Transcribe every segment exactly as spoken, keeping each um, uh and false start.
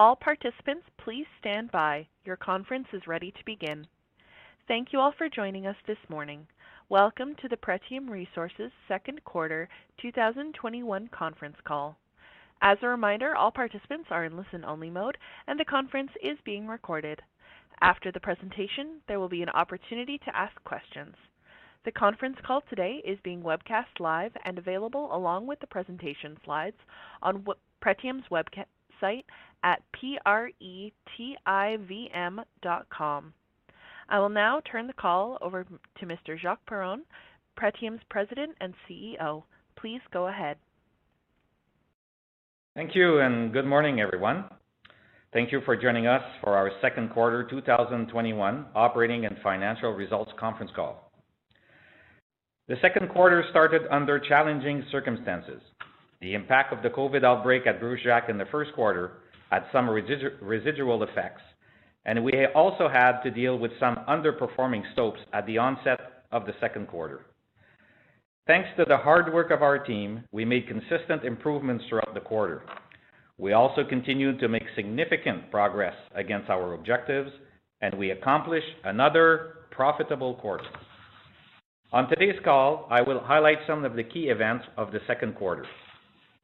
All participants, please stand by. Your conference is ready to begin. Thank you all for joining us this morning. Welcome to the Pretium Resources Second Quarter twenty twenty-one Conference Call. As a reminder, all participants are in listen-only mode, and the conference is being recorded. After the presentation, there will be an opportunity to ask questions. The conference call today is being webcast live and available along with the presentation slides on Pretium's webcast site at P R E T I V M dot com. I will now turn the call over to Mister Jacques Perron, Pretium's President and C E O. Please go ahead. Thank you and good morning, everyone. Thank you for joining us for our second quarter two thousand twenty-one operating and financial results conference call. The second quarter started under challenging circumstances. The impact of the COVID outbreak at Brucejack in the first quarter had some residu- residual effects, and we also had to deal with some underperforming stopes at the onset of the second quarter. Thanks to the hard work of our team, we made consistent improvements throughout the quarter. We also continued to make significant progress against our objectives, and we accomplished another profitable quarter. On today's call, I will highlight some of the key events of the second quarter.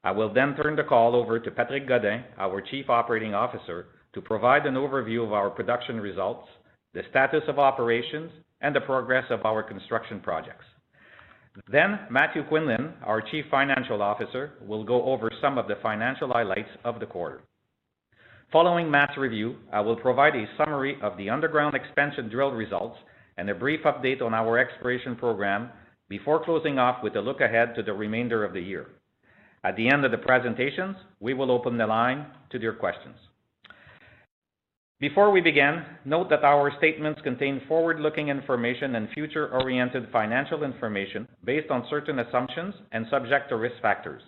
I will then turn the call over to Patrick Godin, our Chief Operating Officer, to provide an overview of our production results, the status of operations, and the progress of our construction projects. Then Matthew Quinlan, our Chief Financial Officer, will go over some of the financial highlights of the quarter. Following Matt's review, I will provide a summary of the underground expansion drill results and a brief update on our exploration program before closing off with a look ahead to the remainder of the year. At the end of the presentations, we will open the line to your questions. Before we begin, note that our statements contain forward-looking information and future-oriented financial information based on certain assumptions and subject to risk factors.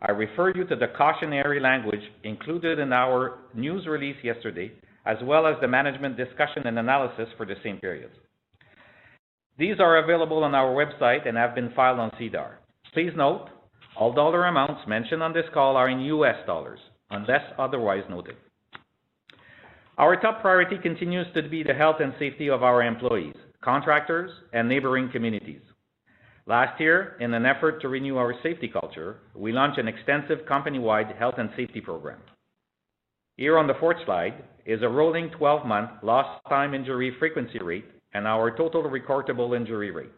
I refer you to the cautionary language included in our news release yesterday, as well as the management discussion and analysis for the same period. These are available on our website and have been filed on SEDAR. Please note, all dollar amounts mentioned on this call are in U S dollars, unless otherwise noted. Our top priority continues to be the health and safety of our employees, contractors, and neighboring communities. Last year, in an effort to renew our safety culture, we launched an extensive company-wide health and safety program. Here on the fourth slide is a rolling twelve-month lost time injury frequency rate and our total recordable injury rate.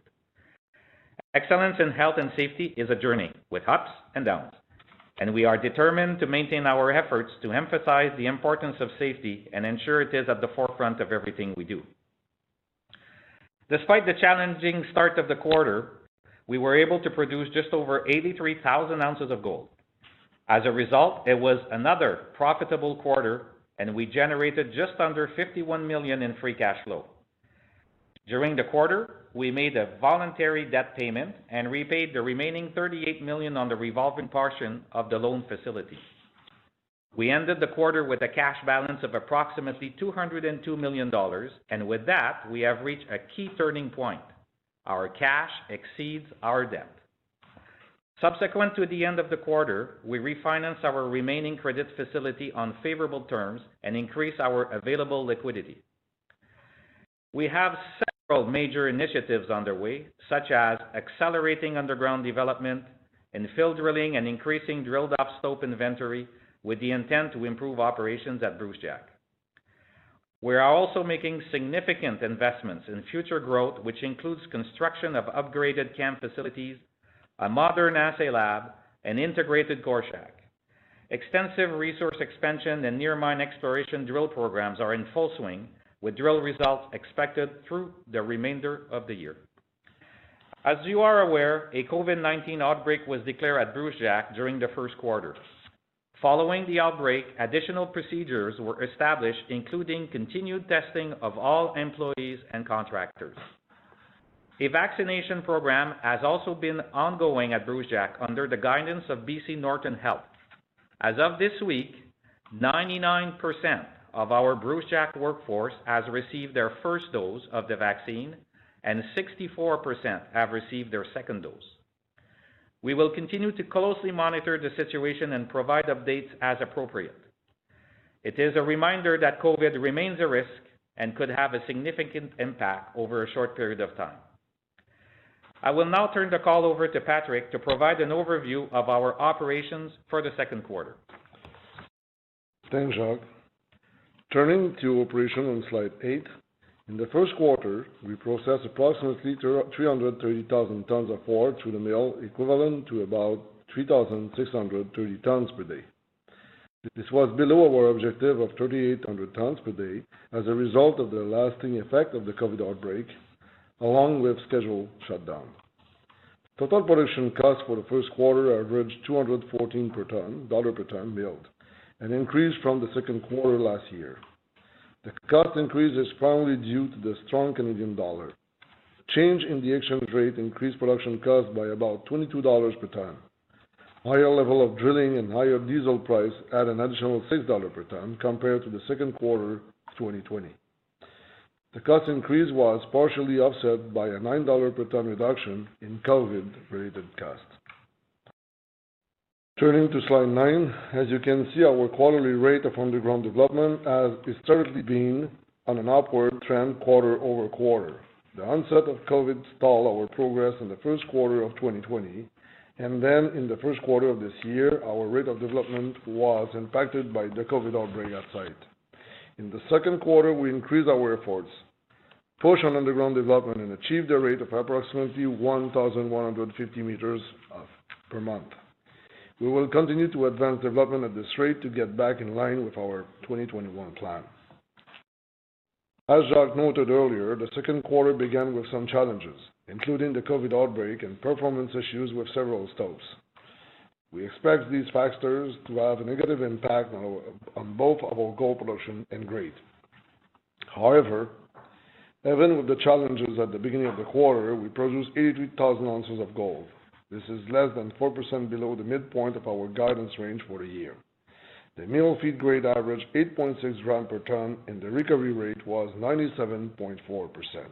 Excellence in health and safety is a journey with ups and downs, and we are determined to maintain our efforts to emphasize the importance of safety and ensure it is at the forefront of everything we do. Despite the challenging start of the quarter, we were able to produce just over eighty-three thousand ounces of gold. As a result, it was another profitable quarter, and we generated just under fifty-one million dollars in free cash flow. During the quarter, we made a voluntary debt payment and repaid the remaining thirty-eight million dollars on the revolving portion of the loan facility. We ended the quarter with a cash balance of approximately two hundred two million dollars, and with that, we have reached a key turning point. Our cash exceeds our debt. Subsequent to the end of the quarter, we refinanced our remaining credit facility on favorable terms and increased our available liquidity. We have set several major initiatives underway, such as accelerating underground development, infill drilling, and increasing drilled-up stope inventory with the intent to improve operations at Brucejack. We are also making significant investments in future growth, which includes construction of upgraded camp facilities, a modern assay lab, an integrated core shack. Extensive resource expansion and near-mine exploration drill programs are in full swing, with drill results expected through the remainder of the year. As you are aware, a COVID nineteen outbreak was declared at Brucejack during the first quarter. Following the outbreak, additional procedures were established, including continued testing of all employees and contractors. A vaccination program has also been ongoing at Brucejack under the guidance of B C Northern Health. As of this week, ninety-nine percent of our Brucejack workforce has received their first dose of the vaccine, and sixty-four percent have received their second dose. We will continue to closely monitor the situation and provide updates as appropriate. It is a reminder that COVID remains a risk and could have a significant impact over a short period of time. I will now turn the call over to Patrick to provide an overview of our operations for the second quarter. Thanks, Jacques. Turning to operation on slide eight, in the first quarter, we processed approximately three hundred thirty thousand tons of ore through the mill, equivalent to about three thousand six hundred thirty tons per day. This was below our objective of three thousand eight hundred tons per day as a result of the lasting effect of the COVID outbreak, along with scheduled shutdown. Total production costs for the first quarter averaged two hundred fourteen dollars per ton, dollar per ton milled, an increase from the second quarter last year. The cost increase is primarily due to the strong Canadian dollar. Change in the exchange rate increased production costs by about twenty-two dollars per ton. Higher level of drilling and higher diesel price add an additional six dollars per ton compared to the second quarter of twenty twenty. The cost increase was partially offset by a nine dollars per ton reduction in COVID-related costs. Turning to slide nine, as you can see, our quarterly rate of underground development has historically been on an upward trend quarter over quarter. The onset of COVID stalled our progress in the first quarter of twenty twenty, and then in the first quarter of this year, our rate of development was impacted by the COVID outbreak at site. In the second quarter, we increased our efforts, pushed on underground development, and achieved a rate of approximately one thousand one hundred fifty meters per month. We will continue to advance development at this rate to get back in line with our twenty twenty-one plan. As Jacques noted earlier, the second quarter began with some challenges, including the COVID outbreak and performance issues with several stopes. We expect these factors to have a negative impact on, our, on both our gold production and grade. However, even with the challenges at the beginning of the quarter, we produced eighty-three thousand ounces of gold. This is less than four percent below the midpoint of our guidance range for the year. The mill feed grade averaged eight point six grams per ton, and the recovery rate was ninety-seven point four percent.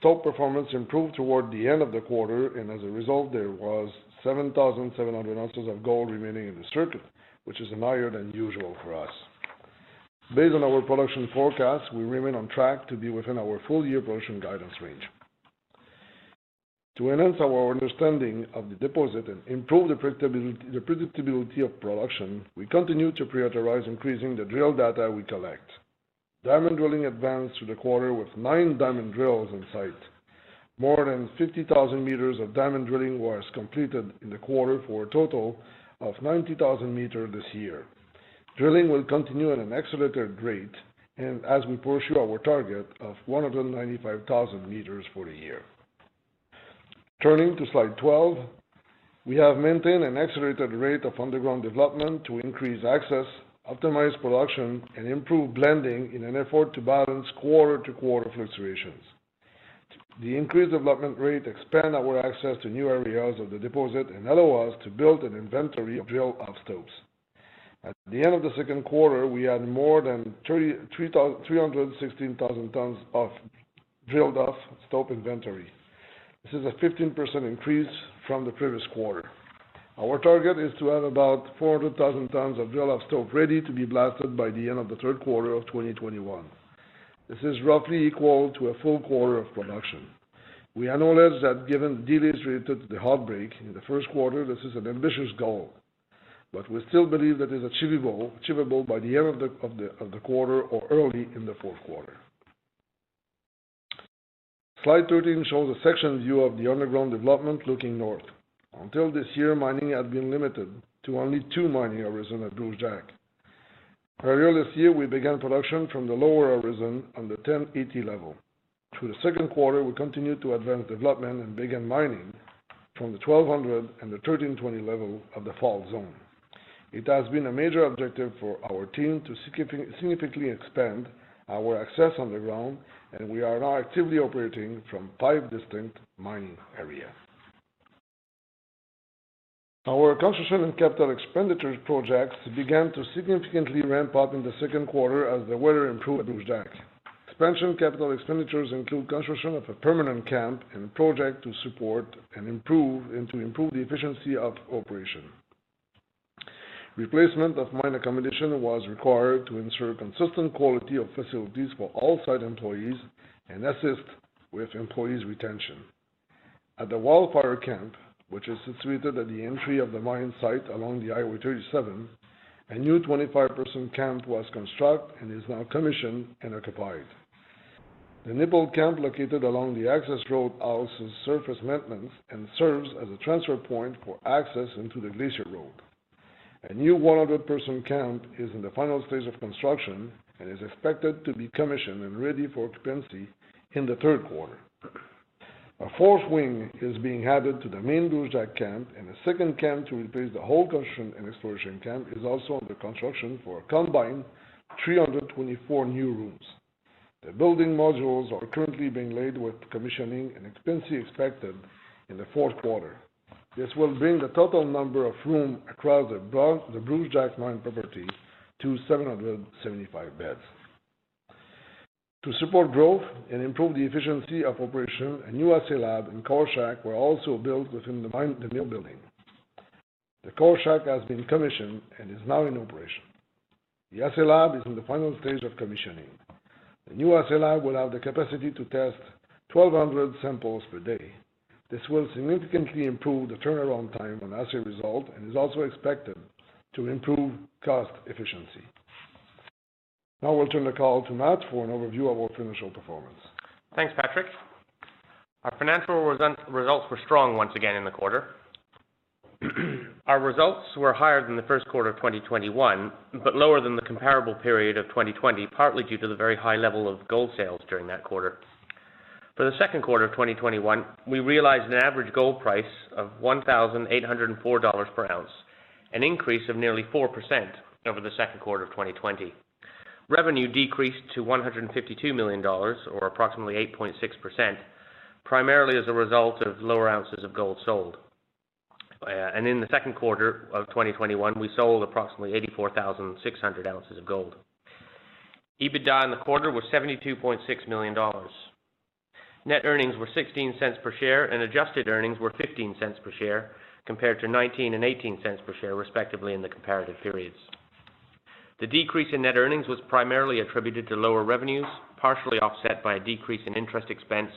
Stope performance improved toward the end of the quarter, and as a result, there was seven thousand seven hundred ounces of gold remaining in the circuit, which is higher than usual for us. Based on our production forecast, we remain on track to be within our full-year production guidance range. To enhance our understanding of the deposit and improve the predictability, the predictability of production, we continue to prioritize increasing the drill data we collect. Diamond drilling advanced through the quarter with nine diamond drills in sight. More than fifty thousand meters of diamond drilling was completed in the quarter for a total of ninety thousand meters this year. Drilling will continue at an accelerated rate and as we pursue our target of one hundred ninety-five thousand meters for the year. Turning to slide twelve, we have maintained an accelerated rate of underground development to increase access, optimize production, and improve blending in an effort to balance quarter-to-quarter fluctuations. The increased development rate expands our access to new areas of the deposit and allows us to build an inventory of drill up stopes. At the end of the second quarter, we had more than three hundred sixteen thousand tons of drilled off stope inventory. This is a fifteen percent increase from the previous quarter. Our target is to have about four hundred thousand tons of drill-off stope ready to be blasted by the end of the third quarter of twenty twenty-one. This is roughly equal to a full quarter of production. We acknowledge that given the delays related to the outbreak in the first quarter, this is an ambitious goal, but we still believe that it is achievable, achievable by the end of the, of, the, of the quarter or early in the fourth quarter. Slide thirteen shows a section view of the underground development looking north. Until this year, mining had been limited to only two mining horizons at Brucejack. Earlier this year, we began production from the lower horizon on the ten eighty level. Through the second quarter, we continued to advance development and began mining from the twelve hundred and the thirteen twenty level of the fault zone. it has been a major objective for our team to significantly expand our access on the ground, and we are now actively operating from five distinct mining areas. Our construction and capital expenditures projects began to significantly ramp up in the second quarter as the weather improved at Brucejack. Expansion capital expenditures include construction of a permanent camp and project to support and improve and to improve the efficiency of operation. Replacement of mine accommodation was required to ensure consistent quality of facilities for all site employees and assist with employees' retention. At the wildfire camp, which is situated at the entry of the mine site along the Highway thirty-seven, a new twenty-five person camp was constructed and is now commissioned and occupied. The Nipple camp, located along the access road, houses surface maintenance and serves as a transfer point for access into the Glacier Road. A new one hundred person camp is in the final stage of construction and is expected to be commissioned and ready for occupancy in the third quarter. A fourth wing is being added to the main Brucejack camp, and a second camp to replace the whole construction and exploration camp is also under construction for a combined three hundred twenty-four new rooms. The building modules are currently being laid, with commissioning and occupancy expected in the fourth quarter. This will bring the total number of rooms across the Brucejack mine property to seven hundred seventy-five beds. To support growth and improve the efficiency of operation, a new assay lab and core shack were also built within the, mine, the mill building. The core shack has been commissioned and is now in operation. The assay lab is in the final stage of commissioning. The new assay lab will have the capacity to test twelve hundred samples per day. This will significantly improve the turnaround time on assay results and is also expected to improve cost efficiency. Now we'll turn the call to Matt for an overview of our financial performance. Thanks, Patrick. Our financial results were strong once again in the quarter. Our results were higher than the first quarter of twenty twenty-one, but lower than the comparable period of twenty twenty, partly due to the very high level of gold sales during that quarter. For the second quarter of twenty twenty-one, we realized an average gold price of one thousand eight hundred four dollars per ounce, an increase of nearly four percent over the second quarter of twenty twenty. Revenue decreased to one hundred fifty-two million dollars, or approximately eight point six percent, primarily as a result of lower ounces of gold sold. Uh, and in the second quarter of twenty twenty-one, we sold approximately eighty-four thousand six hundred ounces of gold. EBITDA in the quarter was seventy-two point six million dollars. Net earnings were sixteen cents per share, and adjusted earnings were fifteen cents per share, compared to nineteen and eighteen cents per share, respectively, in the comparative periods. The decrease in net earnings was primarily attributed to lower revenues, partially offset by a decrease in interest expense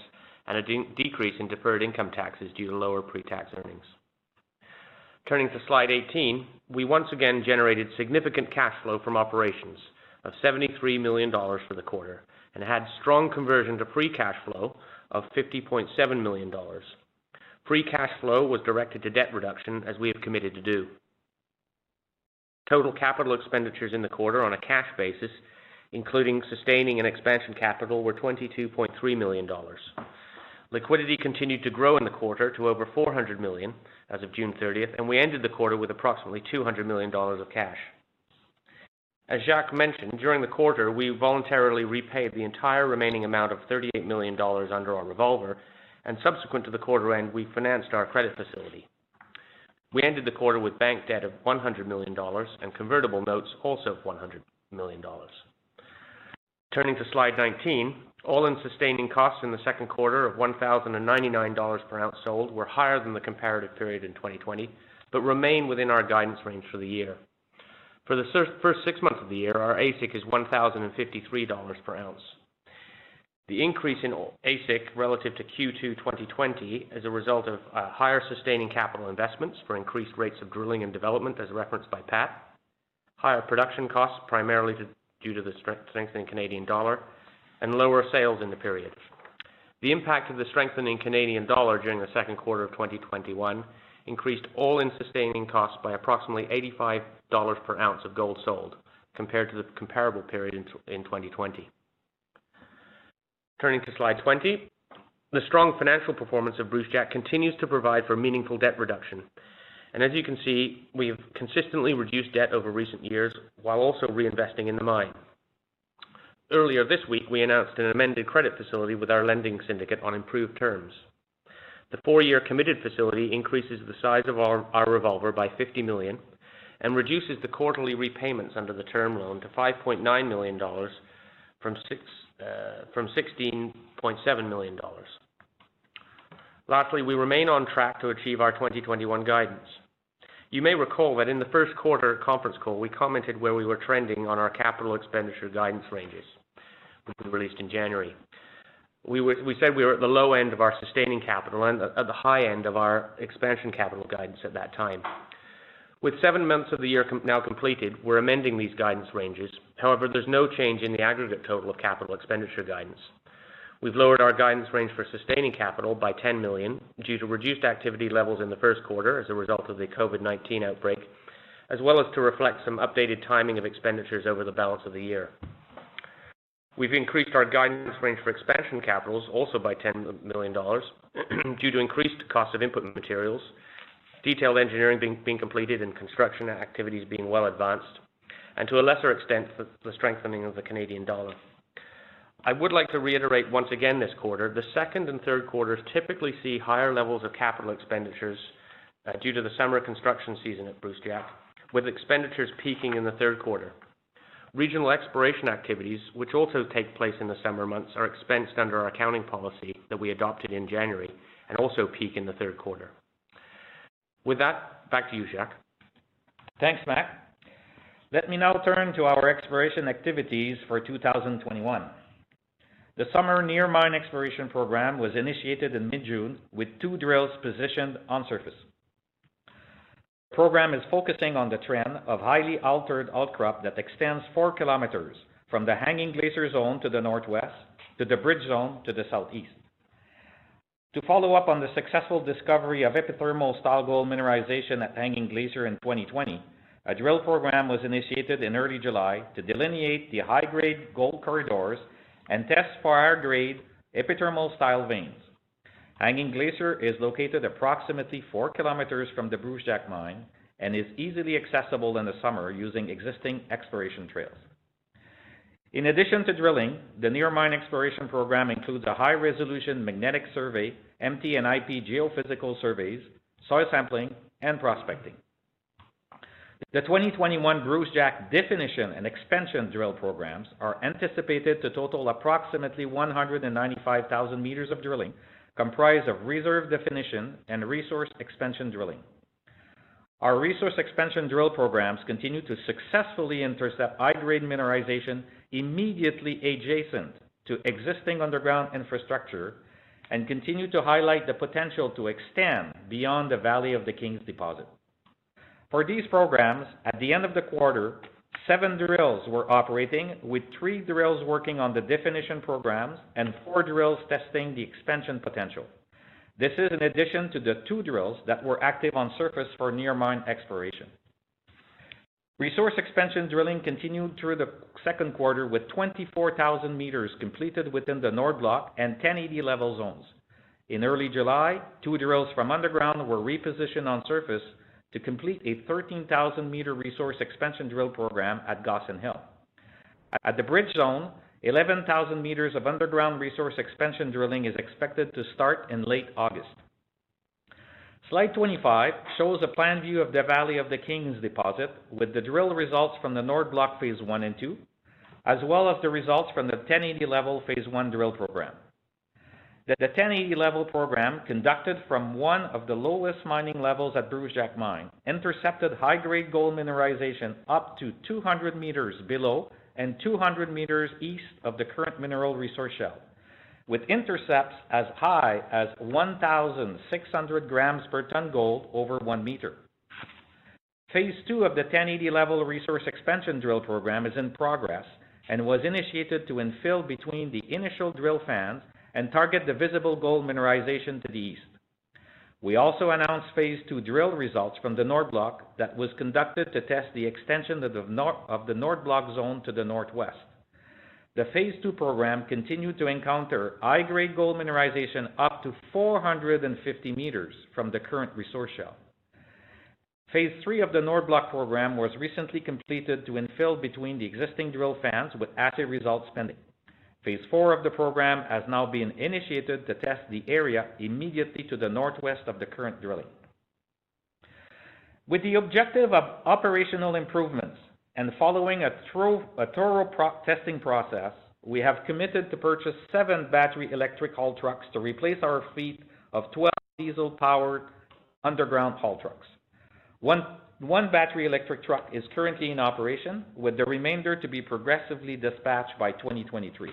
and a de- decrease in deferred income taxes due to lower pre-tax earnings. Turning to slide eighteen, we once again generated significant cash flow from operations of seventy-three million dollars for the quarter, and had strong conversion to free cash flow of fifty point seven million dollars. Free cash flow was directed to debt reduction, as we have committed to do. Total capital expenditures in the quarter on a cash basis, including sustaining and expansion capital, were twenty-two point three million dollars. Liquidity continued to grow in the quarter to over four hundred million dollars as of June thirtieth, and we ended the quarter with approximately two hundred million dollars of cash. As Jacques mentioned, during the quarter, we voluntarily repaid the entire remaining amount of thirty-eight million dollars under our revolver, and subsequent to the quarter end, we financed our credit facility. We ended the quarter with bank debt of one hundred million dollars and convertible notes also of one hundred million dollars. Turning to slide nineteen, all-in sustaining costs in the second quarter of one thousand ninety-nine dollars per ounce sold were higher than the comparative period in twenty twenty, but remain within our guidance range for the year. For the first six months of the year, our A S I C is one thousand fifty-three dollars per ounce. The increase in A S I C relative to Q two twenty twenty is a result of uh, higher sustaining capital investments for increased rates of drilling and development, as referenced by Pat, higher production costs primarily to, due to the strengthening Canadian dollar, and lower sales in the period. The impact of the strengthening Canadian dollar during the second quarter of twenty twenty-one increased all-in sustaining costs by approximately eighty-five dollars per ounce of gold sold compared to the comparable period in, in twenty twenty. Turning to slide twenty, the strong financial performance of Brucejack continues to provide for meaningful debt reduction, And as you can see, we've consistently reduced debt over recent years while also reinvesting in the mine. Earlier this week, we announced an amended credit facility with our lending syndicate on improved terms. The four-year committed facility increases the size of our, our revolver by fifty million dollars and reduces the quarterly repayments under the term loan to five point nine million dollars from, six, uh, from sixteen point seven million dollars. Lastly, we remain on track to achieve our twenty twenty-one guidance. You may recall that in the first quarter conference call, we commented where we were trending on our capital expenditure guidance ranges, which we released in January. We, were, we said we were at the low end of our sustaining capital and at the high end of our expansion capital guidance at that time. With seven months of the year com- now completed, we're amending these guidance ranges. However, there's no change in the aggregate total of capital expenditure guidance. We've lowered our guidance range for sustaining capital by ten million dollars due to reduced activity levels in the first quarter as a result of the COVID nineteen outbreak, as well as to reflect some updated timing of expenditures over the balance of the year. We've increased our guidance range for expansion capitals also by ten million dollars due to increased cost of input materials, detailed engineering being, being completed and construction activities being well advanced, and to a lesser extent, the, the strengthening of the Canadian dollar. I would like to reiterate once again this quarter, the second and third quarters typically see higher levels of capital expenditures uh, due to the summer construction season at Brucejack, with expenditures peaking in the third quarter. Regional exploration activities, which also take place in the summer months, are expensed under our accounting policy that we adopted in January and also peak in the third quarter. With that, back to you, Jacques. Thanks, Mac. Let me now turn to our exploration activities for two thousand twenty-one. The summer near mine exploration program was initiated in mid-June with two drills positioned on surface. The program is focusing on the trend of highly altered outcrop that extends four kilometers from the Hanging Glacier Zone to the northwest to the Bridge Zone to the southeast. To follow up on the successful discovery of epithermal style gold mineralization at Hanging Glacier in twenty twenty, a drill program was initiated in early July to delineate the high-grade gold corridors and test for higher grade epithermal style veins. Hanging Glacier is located approximately four kilometers from the Brucejack mine and is easily accessible in the summer using existing exploration trails. In addition to drilling, the near mine exploration program includes a high resolution magnetic survey, M T and I P geophysical surveys, soil sampling, and prospecting. The twenty twenty-one Brucejack definition and expansion drill programs are anticipated to total approximately one hundred ninety-five thousand meters of drilling, comprised of reserve definition and resource expansion drilling. Our resource expansion drill programs continue to successfully intercept high-grade mineralization immediately adjacent to existing underground infrastructure and continue to highlight the potential to extend beyond the Valley of the Kings deposit. For these programs, at the end of the quarter, seven drills were operating, with three drills working on the definition programs and four drills testing the expansion potential. This is in addition to the two drills that were active on surface for near mine exploration. Resource expansion drilling continued through the second quarter with twenty-four thousand meters completed within the Nord Block and ten eighty level zones. In early July, two drills from underground were repositioned on surface to complete a thirteen thousand meter resource expansion drill program at Goshen Hill. At the Bridge Zone, eleven thousand meters of underground resource expansion drilling is expected to start in late August. Slide twenty-five shows a plan view of the Valley of the Kings deposit with the drill results from the Nord Block Phase one and two, as well as the results from the ten eighty level Phase one drill program. The ten eighty level program, conducted from one of the lowest mining levels at Brucejack Mine, intercepted high-grade gold mineralization up to two hundred meters below and two hundred meters east of the current mineral resource shell, with intercepts as high as one thousand six hundred grams per ton gold over one meter. Phase two of the ten eighty level resource expansion drill program is in progress and was initiated to infill between the initial drill fans and target the visible gold mineralization to the east. We also announced Phase two drill results from the Nord Block that was conducted to test the extension of the, nor- of the Nord Block zone to the northwest. The Phase two program continued to encounter high-grade gold mineralization up to four hundred fifty meters from the current resource shell. Phase three of the Nord Block program was recently completed to infill between the existing drill fans with assay results pending. Phase four of the program has now been initiated to test the area immediately to the northwest of the current drilling. With the objective of operational improvements and following a thorough, a thorough pro- testing process, we have committed to purchase seven battery electric haul trucks to replace our fleet of twelve diesel-powered underground haul trucks. One, one battery electric truck is currently in operation, with the remainder to be progressively dispatched by twenty twenty-three.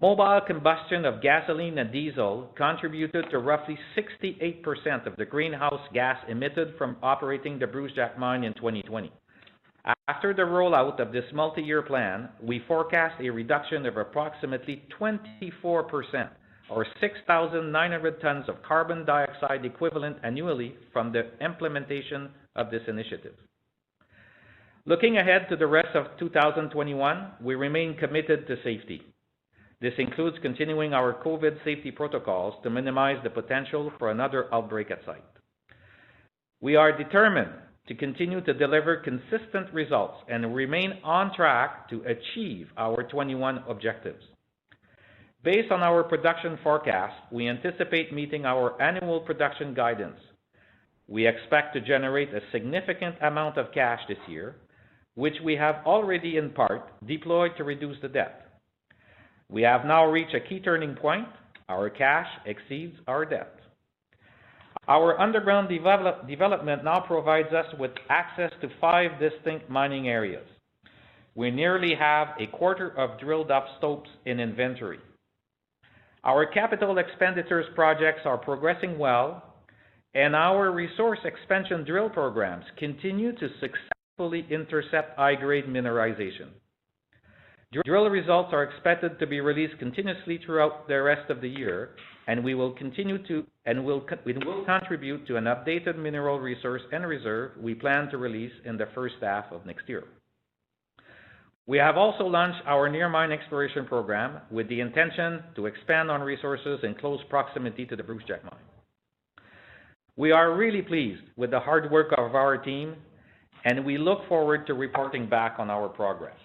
Mobile combustion of gasoline and diesel contributed to roughly sixty-eight percent of the greenhouse gas emitted from operating the Brucejack mine in twenty twenty. After the rollout of this multi-year plan, we forecast a reduction of approximately twenty-four percent, or six thousand nine hundred tons of carbon dioxide equivalent annually from the implementation of this initiative. Looking ahead to the rest of two thousand twenty-one, we remain committed to safety. This includes continuing our COVID safety protocols to minimize the potential for another outbreak at site. We are determined to continue to deliver consistent results and remain on track to achieve our twenty-one objectives. Based on our production forecast, we anticipate meeting our annual production guidance. We expect to generate a significant amount of cash this year, which we have already in part deployed to reduce the debt. We have now reached a key turning point. Our cash exceeds our debt. Our underground develop- development now provides us with access to five distinct mining areas. We nearly have a quarter of drilled up stopes in inventory. Our capital expenditures projects are progressing well, and our resource expansion drill programs continue to successfully intercept high-grade mineralization. Drill results are expected to be released continuously throughout the rest of the year, and we will continue to and will it will contribute to an updated mineral resource and reserve we plan to release in the first half of next year. We have also launched our near mine exploration program with the intention to expand on resources in close proximity to the Brucejack mine. We are really pleased with the hard work of our team, and we look forward to reporting back on our progress.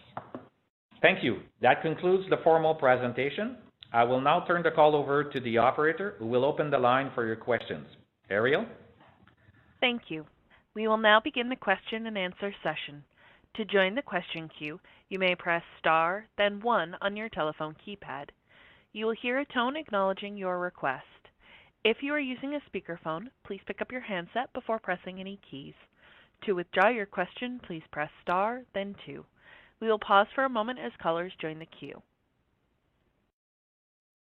Thank you. That concludes the formal presentation. I will now turn the call over to the operator, who will open the line for your questions. Ariel? Thank you. We will now begin the question and answer session. To join the question queue, you may press star, then one on your telephone keypad. You will hear a tone acknowledging your request. If you are using a speakerphone, please pick up your handset before pressing any keys. To withdraw your question, please press star, then two. We will pause for a moment as callers join the queue.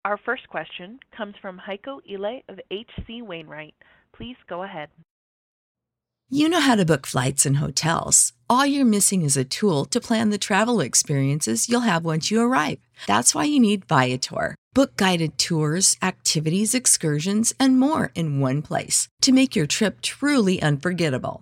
Our first question comes from Heiko Ile of H C. Wainwright. Please go ahead. You know how to book flights and hotels. All you're missing is a tool to plan the travel experiences you'll have once you arrive. That's why you need Viator. Book guided tours, activities, excursions, and more in one place to make your trip truly unforgettable.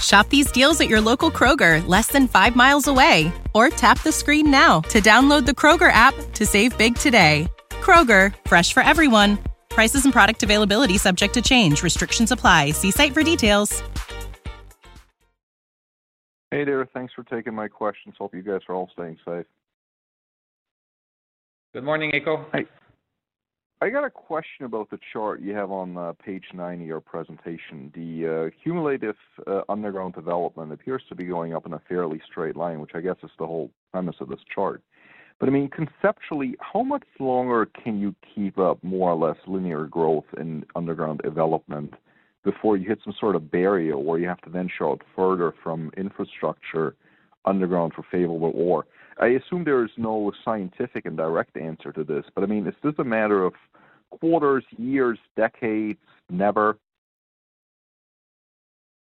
Shop these deals at your local Kroger, less than five miles away. Or tap the screen now to download the Kroger app to save big today. Kroger, fresh for everyone. Prices and product availability subject to change. Restrictions apply. See site for details. Hey there, thanks for taking my questions. Hope you guys are all staying safe. Good morning, Eiko. Hi. I got a question about the chart you have on uh, page nine of your presentation. The uh, cumulative uh, underground development appears to be going up in a fairly straight line, which I guess is the whole premise of this chart. But I mean, conceptually, how much longer can you keep up more or less linear growth in underground development before you hit some sort of barrier where you have to then show it further from infrastructure underground for favorable ore? I assume there is no scientific and direct answer to this, but I mean, is this a matter of quarters, years, decades, never?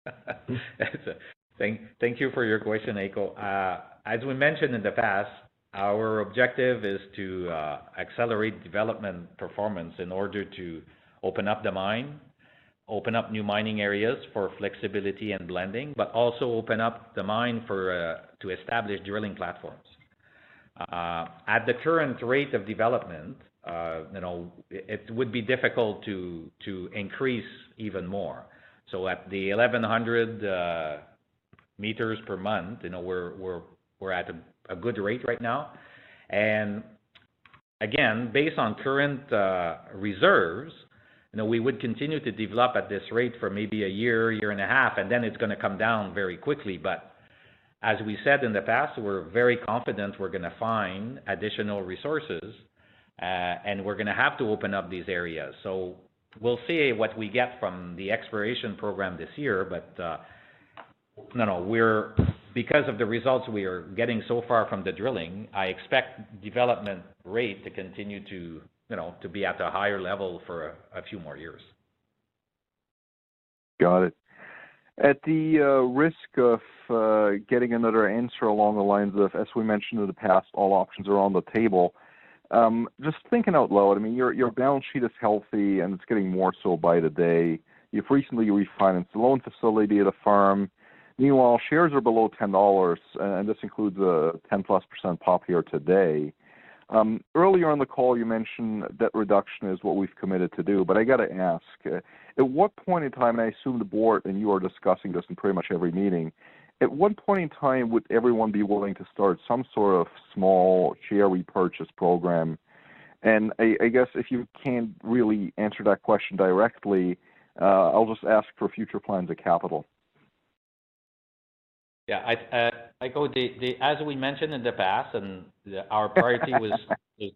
That's a, thank, thank you for your question, Heiko. Uh, as we mentioned in the past, our objective is to uh, accelerate development performance in order to open up the mine, open up new mining areas for flexibility and blending, but also open up the mine for uh, to establish drilling platforms. Uh, at the current rate of development, uh, you know, it would be difficult to to increase even more. So at the eleven hundred uh, meters per month, you know, we're we're we're at a a good rate right now. And again, based on current uh, reserves, you know, we would continue to develop at this rate for maybe a year, year and a half, and then it's going to come down very quickly. But as we said in the past, we're very confident we're going to find additional resources, uh, and we're going to have to open up these areas. So we'll see what we get from the exploration program this year, but uh, no, no, we're... because of the results we are getting so far from the drilling, I expect development rate to continue to, you know, to be at a higher level for a, a few more years. Got it. At the uh, risk of uh, getting another answer along the lines of, as we mentioned in the past, all options are on the table. Um, just thinking out loud, I mean, your your balance sheet is healthy and it's getting more so by the day. You've recently refinanced the loan facility at a firm. Meanwhile, shares are below ten dollars, and this includes a ten plus percent pop here today. Um, earlier on the call, you mentioned debt reduction is what we've committed to do, but I got to ask, uh, at what point in time, and I assume the board and you are discussing this in pretty much every meeting, at what point in time would everyone be willing to start some sort of small share repurchase program? And I, I guess if you can't really answer that question directly, uh, I'll just ask for future plans of capital. Yeah, I, uh, I go the, the, as we mentioned in the past, and the, our priority was is,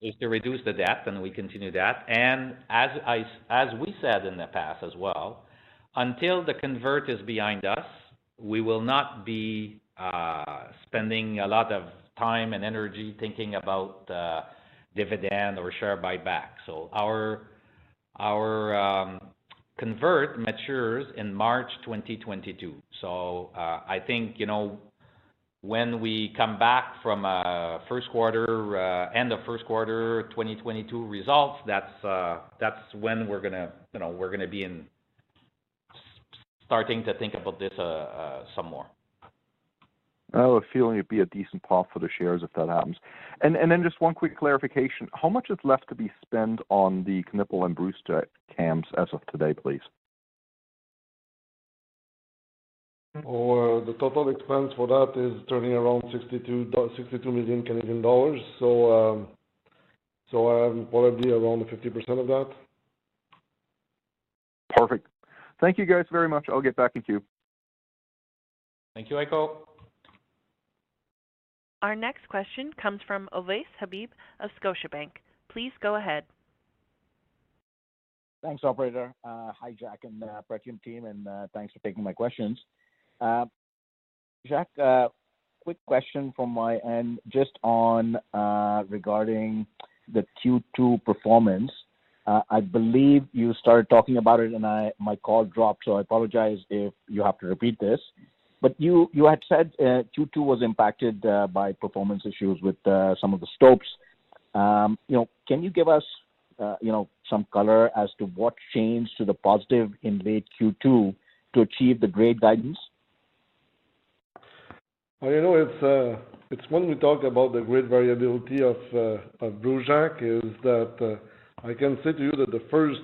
is to reduce the debt, and we continue that. And as I, as we said in the past as well, until the convert is behind us, we will not be uh, spending a lot of time and energy thinking about uh, dividend or share buyback. So our our um, convert matures in March twenty twenty-two. So uh, I think, you know, when we come back from uh, first quarter, uh, end of first quarter twenty twenty-two results, that's uh, that's when we're gonna, you know, we're gonna be in starting to think about this uh, uh, some more. I have a feeling it'd be a decent pop for the shares if that happens. And and then just one quick clarification. How much is left to be spent on the Knipple and Brucejack camps as of today, please? Oh, uh, the total expense for that is turning around sixty-two million Canadian dollars. So, um, so I'm probably around fifty percent of that. Perfect. Thank you guys very much. I'll get back in queue. Thank you, Eiko. Our next question comes from Ovais Habib of Scotiabank. Please go ahead. Thanks, operator. Uh, hi, Jack and uh, Pretium team, and uh, thanks for taking my questions. Uh, Jack, uh, quick question from my end, just on uh, regarding the Q two performance. Uh, I believe you started talking about it, and I my call dropped, so I apologize if you have to repeat this. But you, you had said uh, Q two was impacted uh, by performance issues with uh, some of the stopes. Um, you know, can you give us, uh, you know, some color as to what changed to the positive in late Q two to achieve the grade guidance? Well, you know, it's uh, it's when we talk about the grade variability of uh, of Brucejack is that uh, I can say to you that the first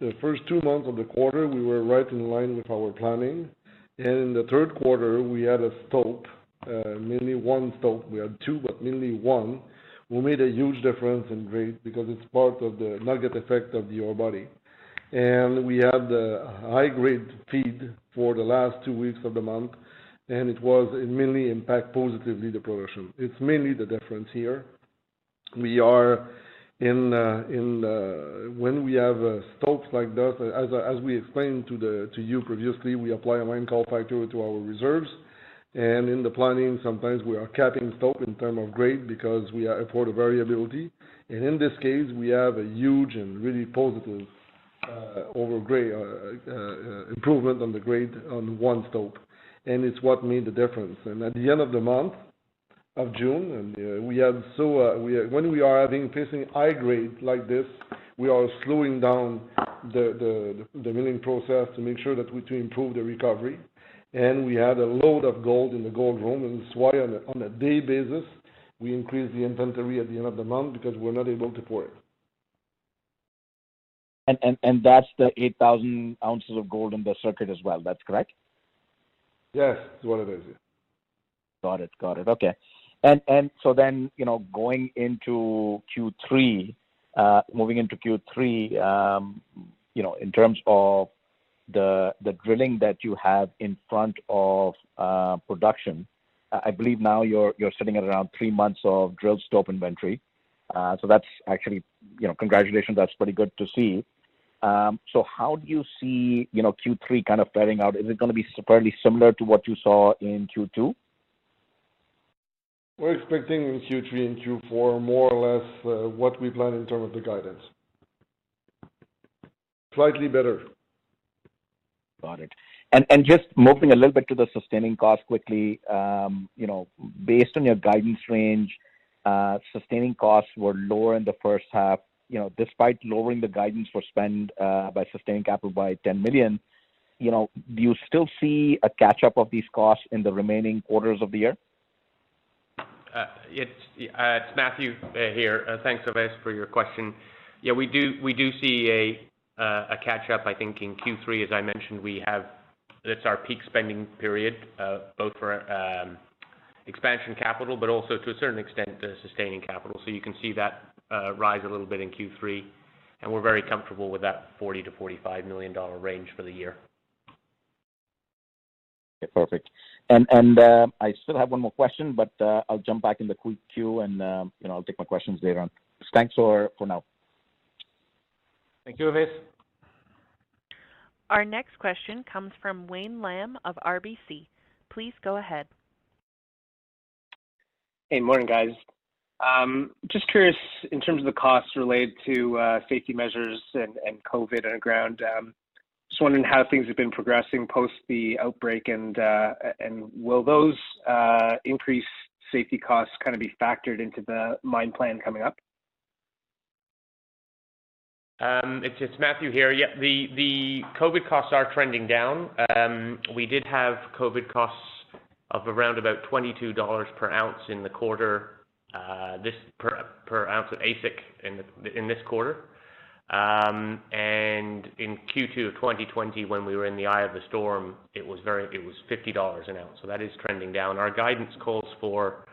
the first two months of the quarter we were right in line with our planning. And in the third quarter, we had a stope, uh, mainly one stope. We had two, but mainly one, who made a huge difference in grade because it's part of the nugget effect of the ore body. And we had the high-grade feed for the last two weeks of the month, and it was it mainly impact positively the production. It's mainly the difference here. We are in uh, in uh, when we have uh, stopes like that, as as we explained to the to you previously, we apply a line call factor to our reserves, and in the planning sometimes we are capping stope in terms of grade because we are for the variability. And in this case, we have a huge and really positive uh, over grade uh, uh, improvement on the grade on one stope, and it's what made the difference. And at the end of the month of June, and uh, we had so uh, we uh, when we are having facing high grade like this, we are slowing down the, the the the milling process to make sure that we to improve the recovery, and we had a load of gold in the gold room, and that's why on a, on a day basis we increased the inventory at the end of the month because we're not able to pour it. And and and that's the eight thousand ounces of gold in the circuit as well. That's correct. Yes, that's what it is. Got it. Got it. Okay. And and so then, you know, going into Q three, uh, moving into Q three, um, you know, in terms of the the drilling that you have in front of uh, production, I believe now you're you're sitting at around three months of drilled stope inventory. Uh, so that's actually, you know, congratulations. That's pretty good to see. Um, so how do you see, you know, Q three kind of faring out? Is it going to be fairly similar to what you saw in Q two? We're expecting in Q three and Q four more or less uh, what we plan in terms of the guidance. Slightly better. Got it. And and just moving a little bit to the sustaining cost quickly, um, you know, based on your guidance range, uh, sustaining costs were lower in the first half. You know, despite lowering the guidance for spend uh, by sustaining capital by ten million dollars, you know, do you still see a catch-up of these costs in the remaining quarters of the year? Uh, it's, uh, it's Matthew uh, here. Uh, thanks, Ovais, for your question. Yeah, we do we do see a uh, a catch up. I think in Q three, as I mentioned, we have that's our peak spending period, uh, both for um, expansion capital, but also to a certain extent uh, sustaining capital. So you can see that uh, rise a little bit in Q three, and we're very comfortable with that forty to forty-five million dollars range for the year. Okay, perfect. And and uh, I still have one more question, but uh, I'll jump back in the quick queue, and uh, you know I'll take my questions later on. Thanks for for now. Thank you, Ovais. Our next question comes from Wayne Lamb of R B C. Please go ahead. Hey, morning, guys. Um, just curious in terms of the costs related to uh, safety measures and and COVID underground. Um, Just wondering how things have been progressing post the outbreak, and uh, and will those uh, increased safety costs kind of be factored into the mine plan coming up? Um, it's, it's Matthew here. Yeah, the the COVID costs are trending down. Um, we did have COVID costs of around about twenty-two dollars per ounce in the quarter. Uh, this per per ounce of A S I C in the, in this quarter. Um, and in Q two of twenty twenty, when we were in the eye of the storm, it was very, it was fifty dollars an ounce. So that is trending down. Our guidance calls for,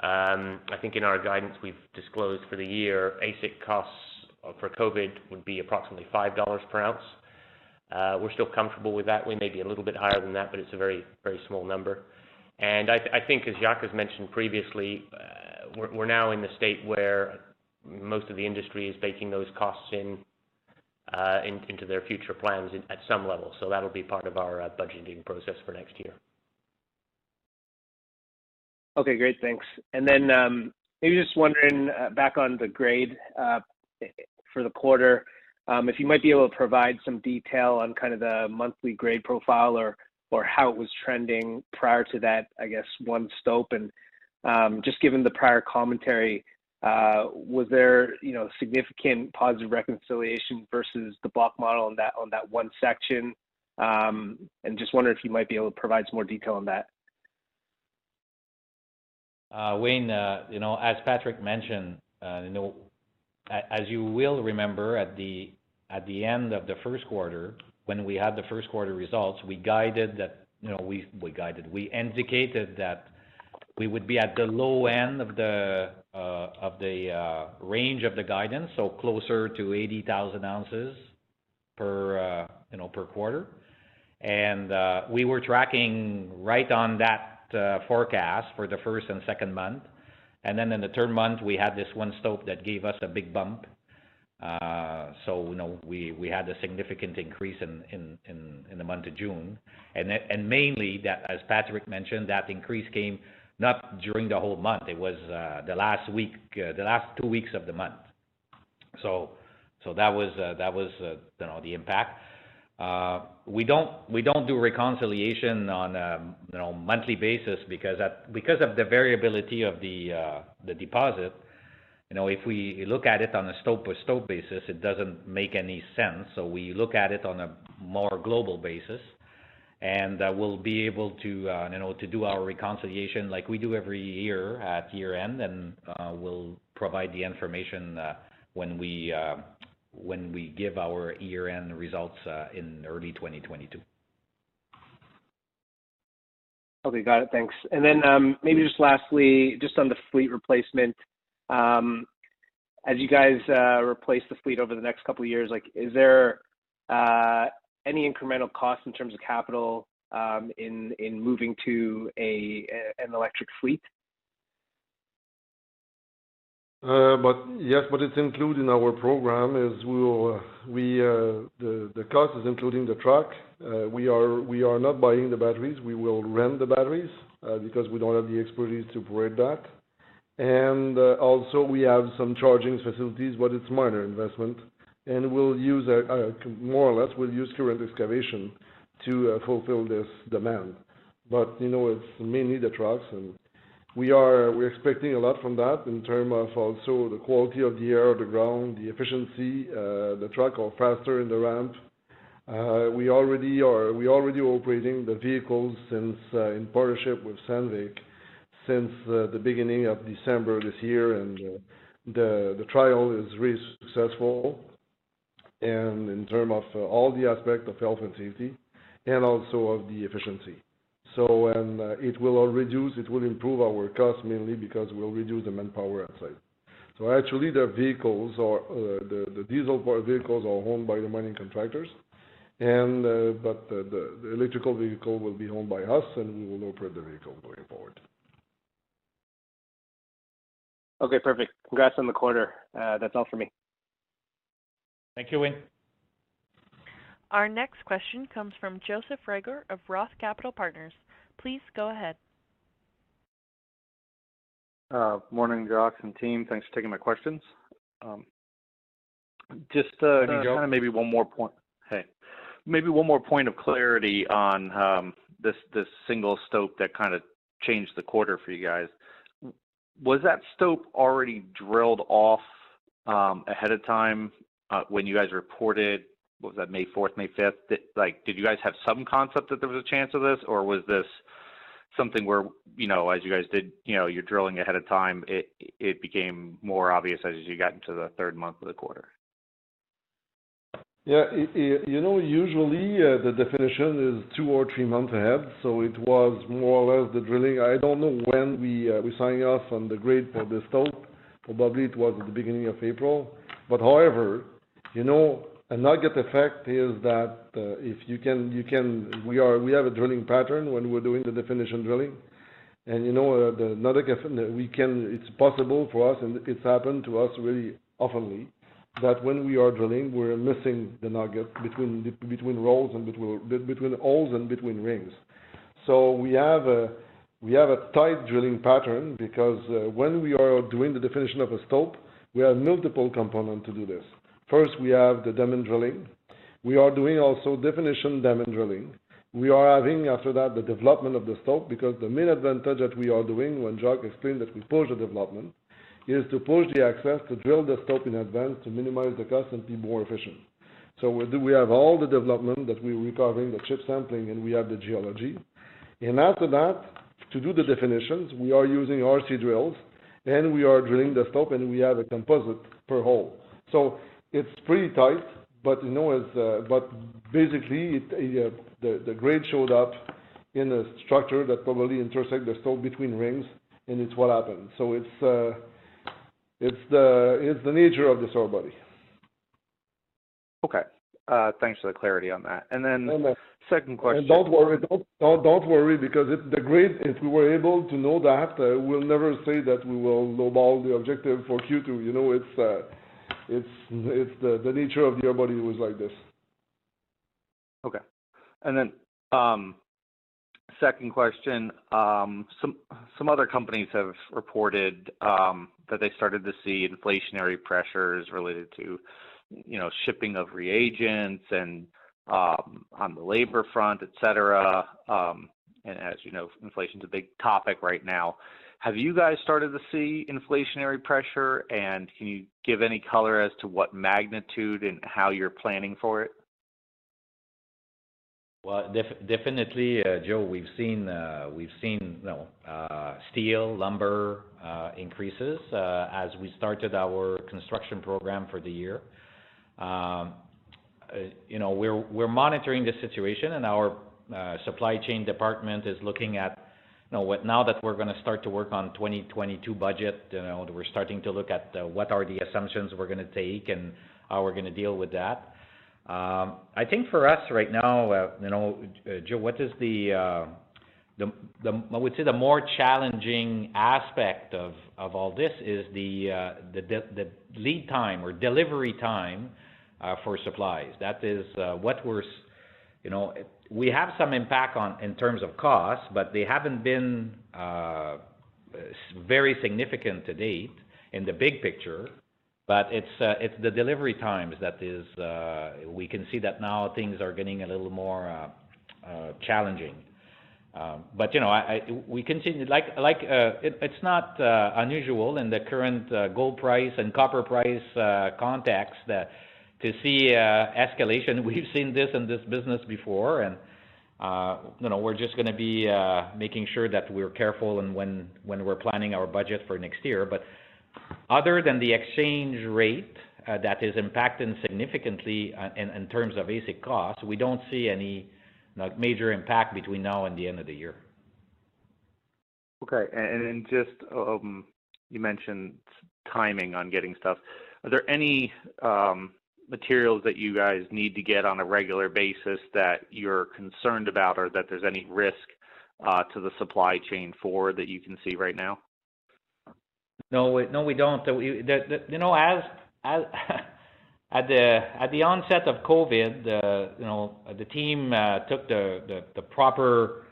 um, I think in our guidance we've disclosed for the year, A S I C costs for COVID would be approximately five dollars per ounce. Uh, we're still comfortable with that. We may be a little bit higher than that, but it's a very, very small number. And I, th- I think, as Jacques has mentioned previously, uh, we're, we're now in the state where most of the industry is baking those costs in, uh, in into their future plans in, at some level. So that'll be part of our uh, budgeting process for next year. Okay, great, thanks. And then um, maybe just wondering uh, back on the grade uh, for the quarter, um, if you might be able to provide some detail on kind of the monthly grade profile or or how it was trending prior to that, I guess, one stope. And um, just given the prior commentary, Uh, was there, you know, significant positive reconciliation versus the block model on that on that one section? Um, and just wonder if you might be able to provide some more detail on that. Uh, Wayne, uh, you know, as Patrick mentioned, uh, you know, as you will remember at the at the end of the first quarter, when we had the first quarter results, we guided that, you know, we we guided, we indicated that we would be at the low end of the uh, of the uh, range of the guidance, so closer to eighty thousand ounces per uh, you know per quarter, And uh, we were tracking right on that uh, forecast for the first and second month. And then in the third month, we had this one stope that gave us a big bump. Uh, so, you know, we, we had a significant increase in, in, in, in the month of June. And, and mainly, that, as Patrick mentioned, that increase came not during the whole month. It was uh, the last week, uh, the last two weeks of the month. So, so that was, uh, that was uh, you know, the impact. Uh, we don't we don't do reconciliation on a you know, monthly basis because at, because of the variability of the uh, the deposit. You know, if we look at it on a stope per stope basis, it doesn't make any sense. So we look at it on a more global basis, and uh, we'll be able to uh, you know to do our reconciliation like we do every year at year end, and uh, we'll provide the information uh, when we. Uh, when we give our year-end results uh, in early twenty twenty-two. Okay, got it, thanks. And then um, maybe just lastly, just on the fleet replacement, um, as you guys uh, replace the fleet over the next couple of years, like, is there uh, any incremental cost in terms of capital um, in in moving to a, a an electric fleet? Uh, but yes, but it's included in our program. Is we will, we uh, the the cost is including the truck. Uh, we are we are not buying the batteries. We will rent the batteries uh, because we don't have the expertise to operate that. And uh, also we have some charging facilities, but it's minor investment. And we'll use a, a, more or less we'll use current excavation to uh, fulfill this demand. But you know it's mainly the trucks and. We are we're expecting a lot from that in terms of also the quality of the air, the ground, the efficiency, uh, the truck are faster in the ramp. Uh, we already are we already operating the vehicles since uh, in partnership with Sandvik since uh, the beginning of December this year, and uh, the the trial is really successful. And in terms of uh, all the aspects of health and safety, and also of the efficiency. So, and uh, it will reduce, it will improve our cost mainly because we'll reduce the manpower outside. So actually the vehicles are, uh, the, the diesel vehicles are owned by the mining contractors, and uh, but the, the, the electrical vehicle will be owned by us, and we will operate the vehicle going forward. Okay, perfect. Congrats on the quarter. Uh, that's all for me. Thank you, Wayne. Our next question comes from Joseph Reger of Roth Capital Partners. Please go ahead. Uh, morning, Jacques and team. Thanks for taking my questions. Um, just uh, uh, kind of maybe one more point. Hey, maybe one more point of clarity on um, this this single stope that kind of changed the quarter for you guys. Was that stope already drilled off um, ahead of time uh, when you guys reported? What was that, May fourth, May fifth? Did, like, did you guys have some concept that there was a chance of this, or was this something where, you know, as you guys did, you know, you're drilling ahead of time, it it became more obvious as you got into the third month of the quarter? Yeah, it, it, you know, usually uh, the definition is two or three months ahead, so it was more or less the drilling. I don't know when we uh, we signed off on the grade for the stope. Probably it was at the beginning of April. But however, you know, a nugget effect is that uh, if you can, you can. We are we have a drilling pattern when we're doing the definition drilling, and you know uh, the nugget we can. It's possible for us, and it's happened to us really oftenly, that when we are drilling, we're missing the nugget between between rolls and between between holes and between rings. So we have a we have a tight drilling pattern because uh, when we are doing the definition of a stope, we have multiple components to do this. First, we have the diamond drilling. We are doing also definition diamond drilling. We are having, after that, the development of the stope, because the main advantage that we are doing, when Jacques explained that we push the development, is to push the access to drill the stope in advance to minimize the cost and be more efficient. So we, do, we have all the development that we're recovering, the chip sampling, and we have the geology. And after that, to do the definitions, we are using R C drills, and we are drilling the stope, and we have a composite per hole. So it's pretty tight, but you know, as uh, but basically, it, it, uh, the the grade showed up in a structure that probably intersects the stope between rings, and it's what happened. So it's uh, it's the it's the nature of this ore body. Okay, Uh, thanks for the clarity on that. And then and, uh, second question. And don't worry, don't, don't, don't worry, because if the grade, if we were able to know that, uh, we'll never say that we will lowball the objective for Q two. You know, it's uh, it's it's the, the nature of the ore body was like this. Okay. And then um, second question. Um, some some other companies have reported um, that they started to see inflationary pressures related to, you know, shipping of reagents and um, on the labor front, et cetera. Um, and as you know, inflation is a big topic right now. Have you guys started to see inflationary pressure? And can you give any color as to what magnitude and how you're planning for it? Well, def- definitely, uh, Joe. We've seen uh, we've seen you know, uh, steel, lumber uh, increases uh, as we started our construction program for the year. Um, uh, you know, we're we're monitoring the situation, and our uh, supply chain department is looking at, you know, what now that we're going to start to work on twenty twenty-two budget. You know, we're starting to look at uh, what are the assumptions we're going to take and how we're going to deal with that. Um, I think for us right now, uh, you know, uh, Joe, what is the, uh, the the I would say the more challenging aspect of, of all this is the uh, the the lead time or delivery time uh, for supplies. That is uh, what we're, you know, we have some impact on in terms of cost, but they haven't been uh, very significant to date in the big picture. But it's uh, it's the delivery times that is, uh, we can see that now things are getting a little more uh, uh, challenging. Um, but you know, I, I, we continue like like uh, it, it's not uh, unusual in the current uh, gold price and copper price uh, context that to see uh, escalation. We've seen this in this business before, and uh, you know, we're just going to be uh, making sure that we're careful and when when we're planning our budget for next year, but. Other than the exchange rate uh, that is impacting significantly uh, in, in terms of basic costs, we don't see any like, major impact between now and the end of the year. Okay, and, and just um, you mentioned timing on getting stuff. Are there any um, materials that you guys need to get on a regular basis that you're concerned about, or that there's any risk uh, to the supply chain for that you can see right now? No, we, no, we don't. We, the, the, you know, as, as at the at the onset of COVID, uh, you know, the team uh, took the, the, the proper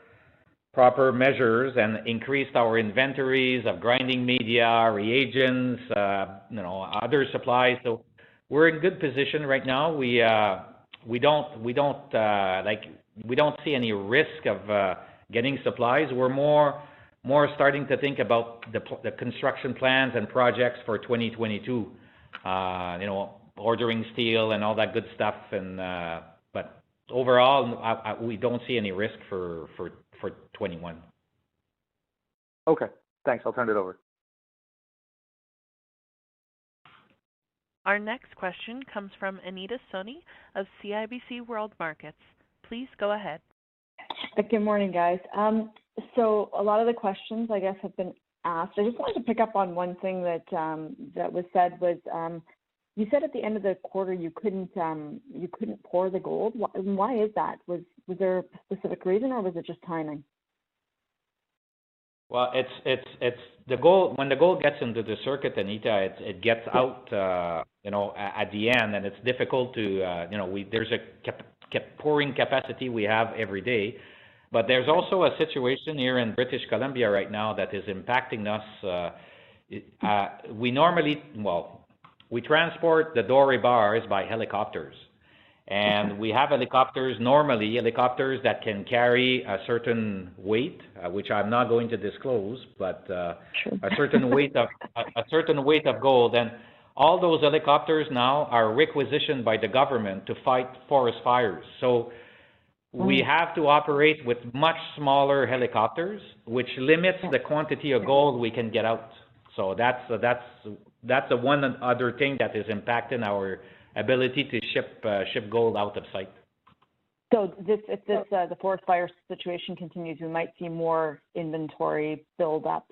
proper measures and increased our inventories of grinding media, reagents, uh, you know, other supplies. So we're in good position right now. We uh, we don't we don't uh, like we don't see any risk of uh, getting supplies. We're more. more starting to think about the, the construction plans and projects for twenty twenty-two, uh, you know, ordering steel and all that good stuff. And uh, but overall, I, I, we don't see any risk for, for, for twenty-one. Okay, thanks. I'll turn it over. Our next question comes from Anita Soni of C I B C World Markets. Please go ahead. Good morning, guys. Um, So a lot of the questions, I guess, have been asked. I just wanted to pick up on one thing that um, that was said was um, you said at the end of the quarter you couldn't um, you couldn't pour the gold. Why, why is that? Was was there a specific reason, or was it just timing? Well, it's it's it's the gold. When the gold gets into the circuit, Anita, it it gets out, uh, you know, at the end, and it's difficult to uh, you know we there's a cap, cap pouring capacity we have every day. But there's also a situation here in British Columbia right now that is impacting us. Uh, uh, we normally, well, we transport the doré bars by helicopters. And we have helicopters, normally helicopters that can carry a certain weight, uh, which I'm not going to disclose, but uh, a certain weight of a, a certain weight of gold. And all those helicopters now are requisitioned by the government to fight forest fires. So we have to operate with much smaller helicopters, which limits the quantity of gold we can get out. So that's that's that's the one other thing that is impacting our ability to ship uh, ship gold out of site. So this, if this uh, the forest fire situation continues, we might see more inventory build up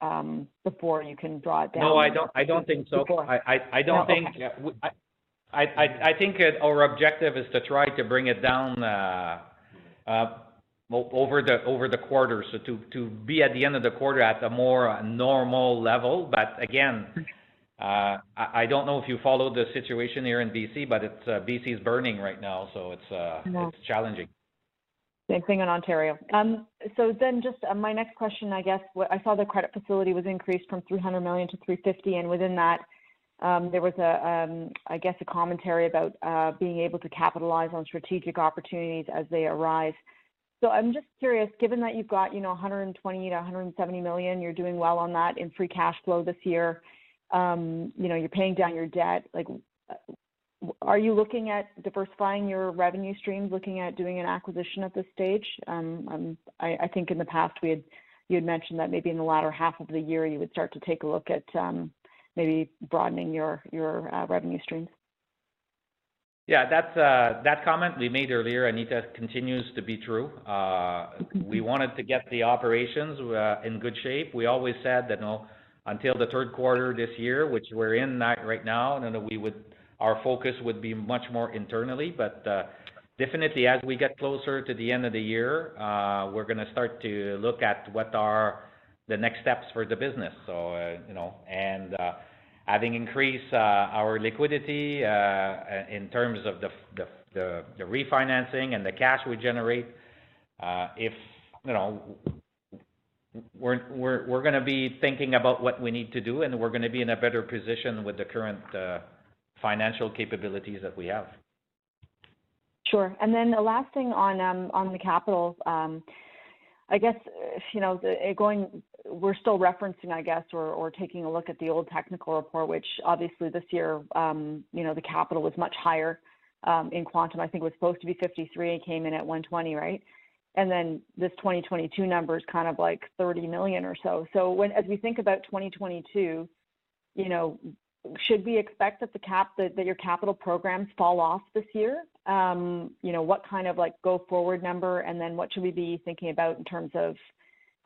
um, before you can draw it down. No, I don't. I don't think so. Before. I I, I don't no, think. Okay. Uh, we, I, I, I, I think it, our objective is to try to bring it down uh, uh, over the over the quarter, so to, to be at the end of the quarter at a more normal level. But again, uh, I, I don't know if you follow the situation here in B C, but it's uh, B C is burning right now, so it's uh, no. it's challenging. Same thing in Ontario. Um, so then just uh, my next question, I guess, what, I saw the credit facility was increased from three hundred million to three fifty, and within that, um, there was a, um, I guess, a commentary about uh, being able to capitalize on strategic opportunities as they arise. So I'm just curious, given that you've got, you know, one hundred twenty to one hundred seventy million, you're doing well on that in free cash flow this year. Um, you know, you're paying down your debt. Like, are you looking at diversifying your revenue streams, looking at doing an acquisition at this stage? Um, um, I, I think in the past we had, you had mentioned that maybe in the latter half of the year you would start to take a look at um, maybe broadening your your uh, revenue streams. Yeah, that's uh, that comment we made earlier, Anita, continues to be true. Uh, we wanted to get the operations uh, in good shape. We always said that no, until the third quarter this year, which we're in right now, no, no, we would. Our focus would be much more internally, but uh, definitely as we get closer to the end of the year, uh, we're going to start to look at what are the next steps for the business. So, uh, you know, and uh, having increased uh, our liquidity uh, in terms of the, the, the, the refinancing and the cash we generate, uh, if, you know, We're we're we're going to be thinking about what we need to do, and we're going to be in a better position with the current uh, financial capabilities that we have. Sure. And then the last thing on um, on the capital, um, I guess you know the, going. We're still referencing, I guess, or or taking a look at the old technical report, which obviously this year, um, you know, the capital was much higher um, in quantum. I think it was supposed to be fifty-three, and came in at one twenty, right? And then this twenty twenty-two number is kind of like thirty million or so. So when, as we think about twenty twenty-two, you know, should we expect that the cap that, that your capital programs fall off this year? Um, you know, what kind of like go forward number, and then what should we be thinking about in terms of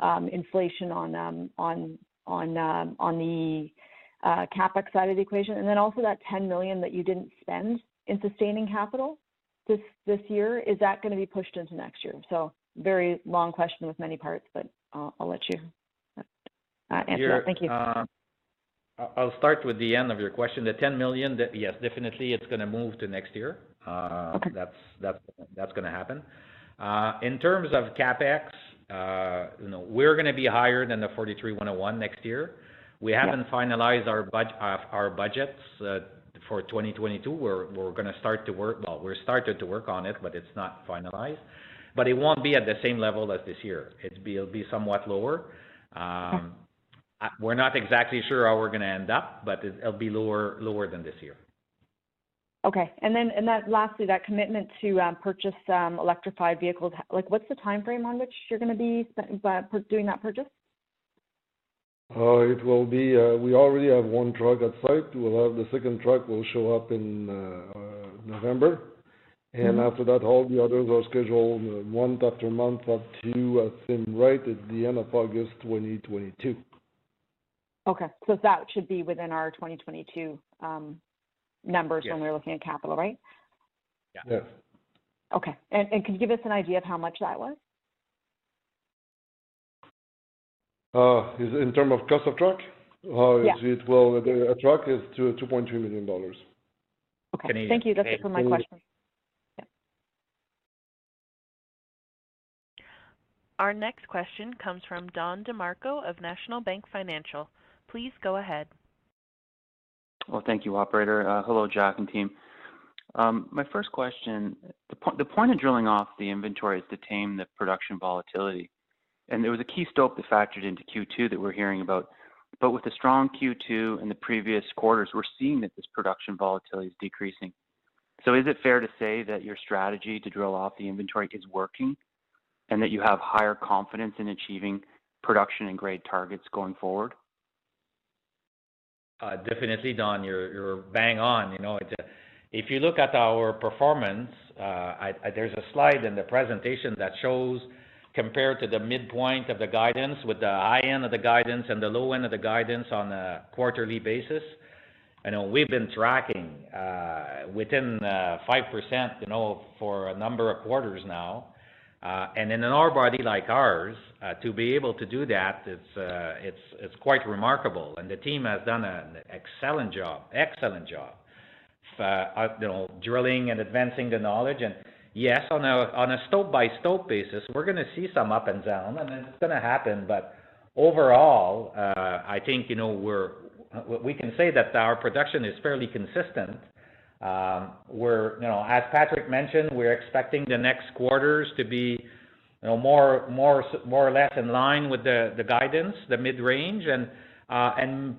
um, inflation on um, on on um, on the uh, capex side of the equation, and then also that ten million that you didn't spend in sustaining capital this this year, is that going to be pushed into next year? So. Very long question with many parts, but I'll, I'll let you uh, answer You're, that. Thank you. Uh, I'll start with the end of your question. The ten million, that, yes, definitely, it's going to move to next year. Uh, okay. That's that's that's going to happen. Uh, in terms of capex, uh, you know, we're going to be higher than the forty-three one oh one next year. We haven't yeah. finalized our budget uh, our budgets uh, for twenty twenty-two. We're we're going to start to work. Well, we're started to work on it, but it's not finalized. But it won't be at the same level as this year. It'll be, it'll be somewhat lower. Um, I, we're not exactly sure how we're going to end up, but it, it'll be lower lower than this year. Okay, and then and that lastly, that commitment to um, purchase um, electrified vehicles. Like, what's the time frame on which you're going to be uh, doing that purchase? Uh, it will be. Uh, we already have one truck at site. We'll have the second truck will show up in uh, uh, November. And mm-hmm. after that, all the others are scheduled month after month up to, I think, right at the end of August twenty twenty-two. Okay, so that should be within our twenty twenty-two um, numbers yes. when we're looking at capital, right? Yeah. Yes. Okay, and, and could you give us an idea of how much that was? Uh, is in terms of cost of truck? Uh, yeah. It, well, a truck is two point three million dollars. Okay, Canadian. Thank you. That's Canadian. It for my question. Our next question comes from Don DeMarco of National Bank Financial. Please go ahead. Well, thank you, operator. Uh, hello, Jacques and team. Um, my first question, the, po the point of drilling off the inventory is to tame the production volatility. And there was a key stope that factored into Q two that we're hearing about. But with the strong Q two and the previous quarters, we're seeing that this production volatility is decreasing. So is it fair to say that your strategy to drill off the inventory is working, and that you have higher confidence in achieving production and grade targets going forward? Uh, definitely, Don, you're, you're bang on. You know, it's a, if you look at our performance, uh, I, I, there's a slide in the presentation that shows compared to the midpoint of the guidance with the high end of the guidance and the low end of the guidance on a quarterly basis. I know we've been tracking uh, within uh, five percent, you know, for a number of quarters now. Uh, and in an ore body like ours, uh, to be able to do that, it's uh, it's it's quite remarkable. And the team has done an excellent job, excellent job, uh, you know, drilling and advancing the knowledge. And yes, on a on a stope by stope basis, we're going to see some up and down, and it's going to happen. But overall, uh, I think you know we're we can say that our production is fairly consistent. Um, we're, you know, as Patrick mentioned, we're expecting the next quarters to be, you know, more, more, more or less in line with the, the guidance, the mid-range, and uh, and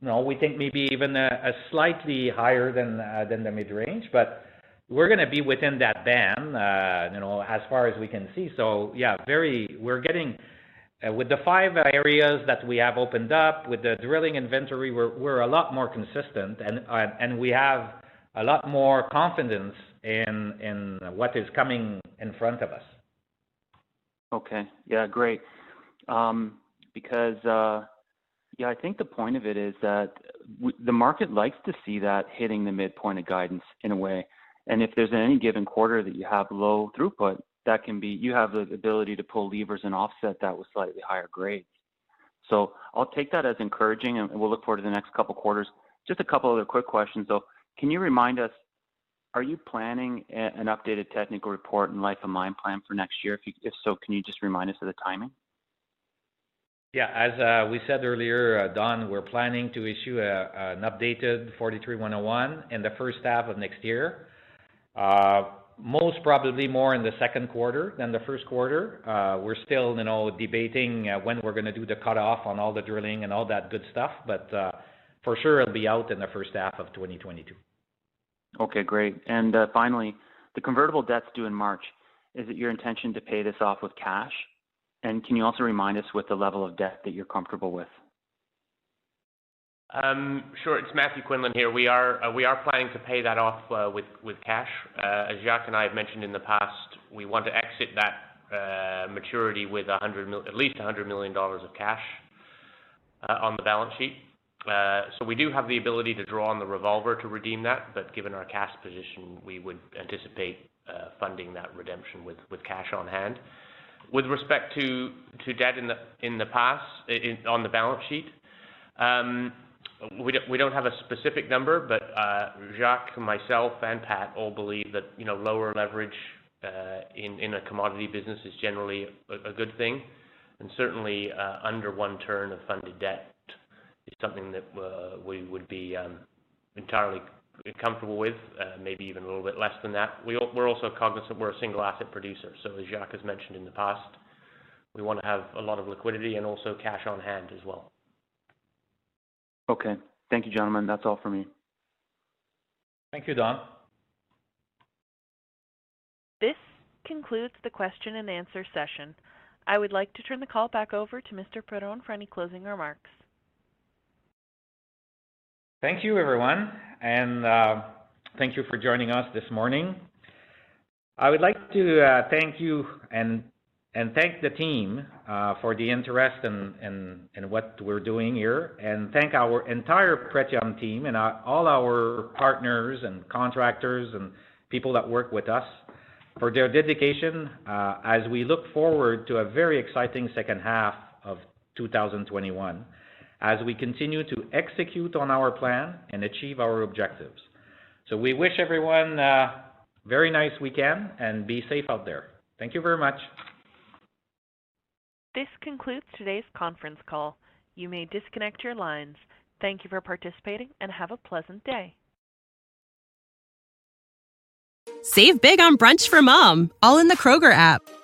you know, we think maybe even a, a slightly higher than uh, than the mid-range, but we're going to be within that band, uh, you know, as far as we can see. So yeah, very, we're getting uh, with the five areas that we have opened up with the drilling inventory, we're we're a lot more consistent, and uh, and we have a lot more confidence in in what is coming in front of us. Okay, yeah, great. Um, because, uh, yeah, I think the point of it is that w- the market likes to see that hitting the midpoint of guidance in a way. And if there's any given quarter that you have low throughput, that can be, you have the ability to pull levers and offset that with slightly higher grades. So I'll take that as encouraging, and we'll look forward to the next couple quarters. Just a couple other quick questions though. Can you remind us, are you planning a, an updated technical report and life of mine plan for next year? If, you, if so, can you just remind us of the timing? Yeah, as uh, we said earlier, uh, Don, we're planning to issue a, an updated forty-three one oh one in the first half of next year. Uh, most probably more in the second quarter than the first quarter. Uh, we're still, you know, debating uh, when we're going to do the cutoff on all the drilling and all that good stuff, but uh, for sure it'll be out in the first half of twenty twenty-two. Okay, great. And uh, finally, the convertible debt's due in March. Is it your intention to pay this off with cash? And can you also remind us with the level of debt that you're comfortable with? Um, sure. It's Matthew Quinlan here. We are uh, we are planning to pay that off uh, with with cash. Uh, as Jacques and I have mentioned in the past, we want to exit that uh, maturity with one hundred mil- at least one hundred million dollars of cash uh, on the balance sheet. Uh, so we do have the ability to draw on the revolver to redeem that, but given our cash position, we would anticipate uh, funding that redemption with, with cash on hand. With respect to, to debt in the in the past in, on the balance sheet, um, we don't, we don't have a specific number, but uh, Jacques, myself, and Pat all believe that you know lower leverage uh, in in a commodity business is generally a, a good thing, and certainly uh, under one turn of funded debt is something that uh, we would be um, entirely comfortable with, uh, maybe even a little bit less than that. We, we're also cognizant we're a single asset producer, so as Jacques has mentioned in the past, we want to have a lot of liquidity and also cash on hand as well. Okay, thank you, gentlemen. That's all for me. Thank you, Don. This concludes the question and answer session. I would like to turn the call back over to Mister Perron for any closing remarks. Thank you, everyone, and uh, thank you for joining us this morning. I would like to uh, thank you and and thank the team uh, for the interest in, in, in what we're doing here, and thank our entire Pretium team and our, all our partners and contractors and people that work with us for their dedication uh, as we look forward to a very exciting second half of two thousand twenty-one. As we continue to execute on our plan and achieve our objectives. So we wish everyone a very nice weekend and be safe out there. Thank you very much. This concludes today's conference call. You may disconnect your lines. Thank you for participating and have a pleasant day. Save big on brunch for mom, all in the Kroger app.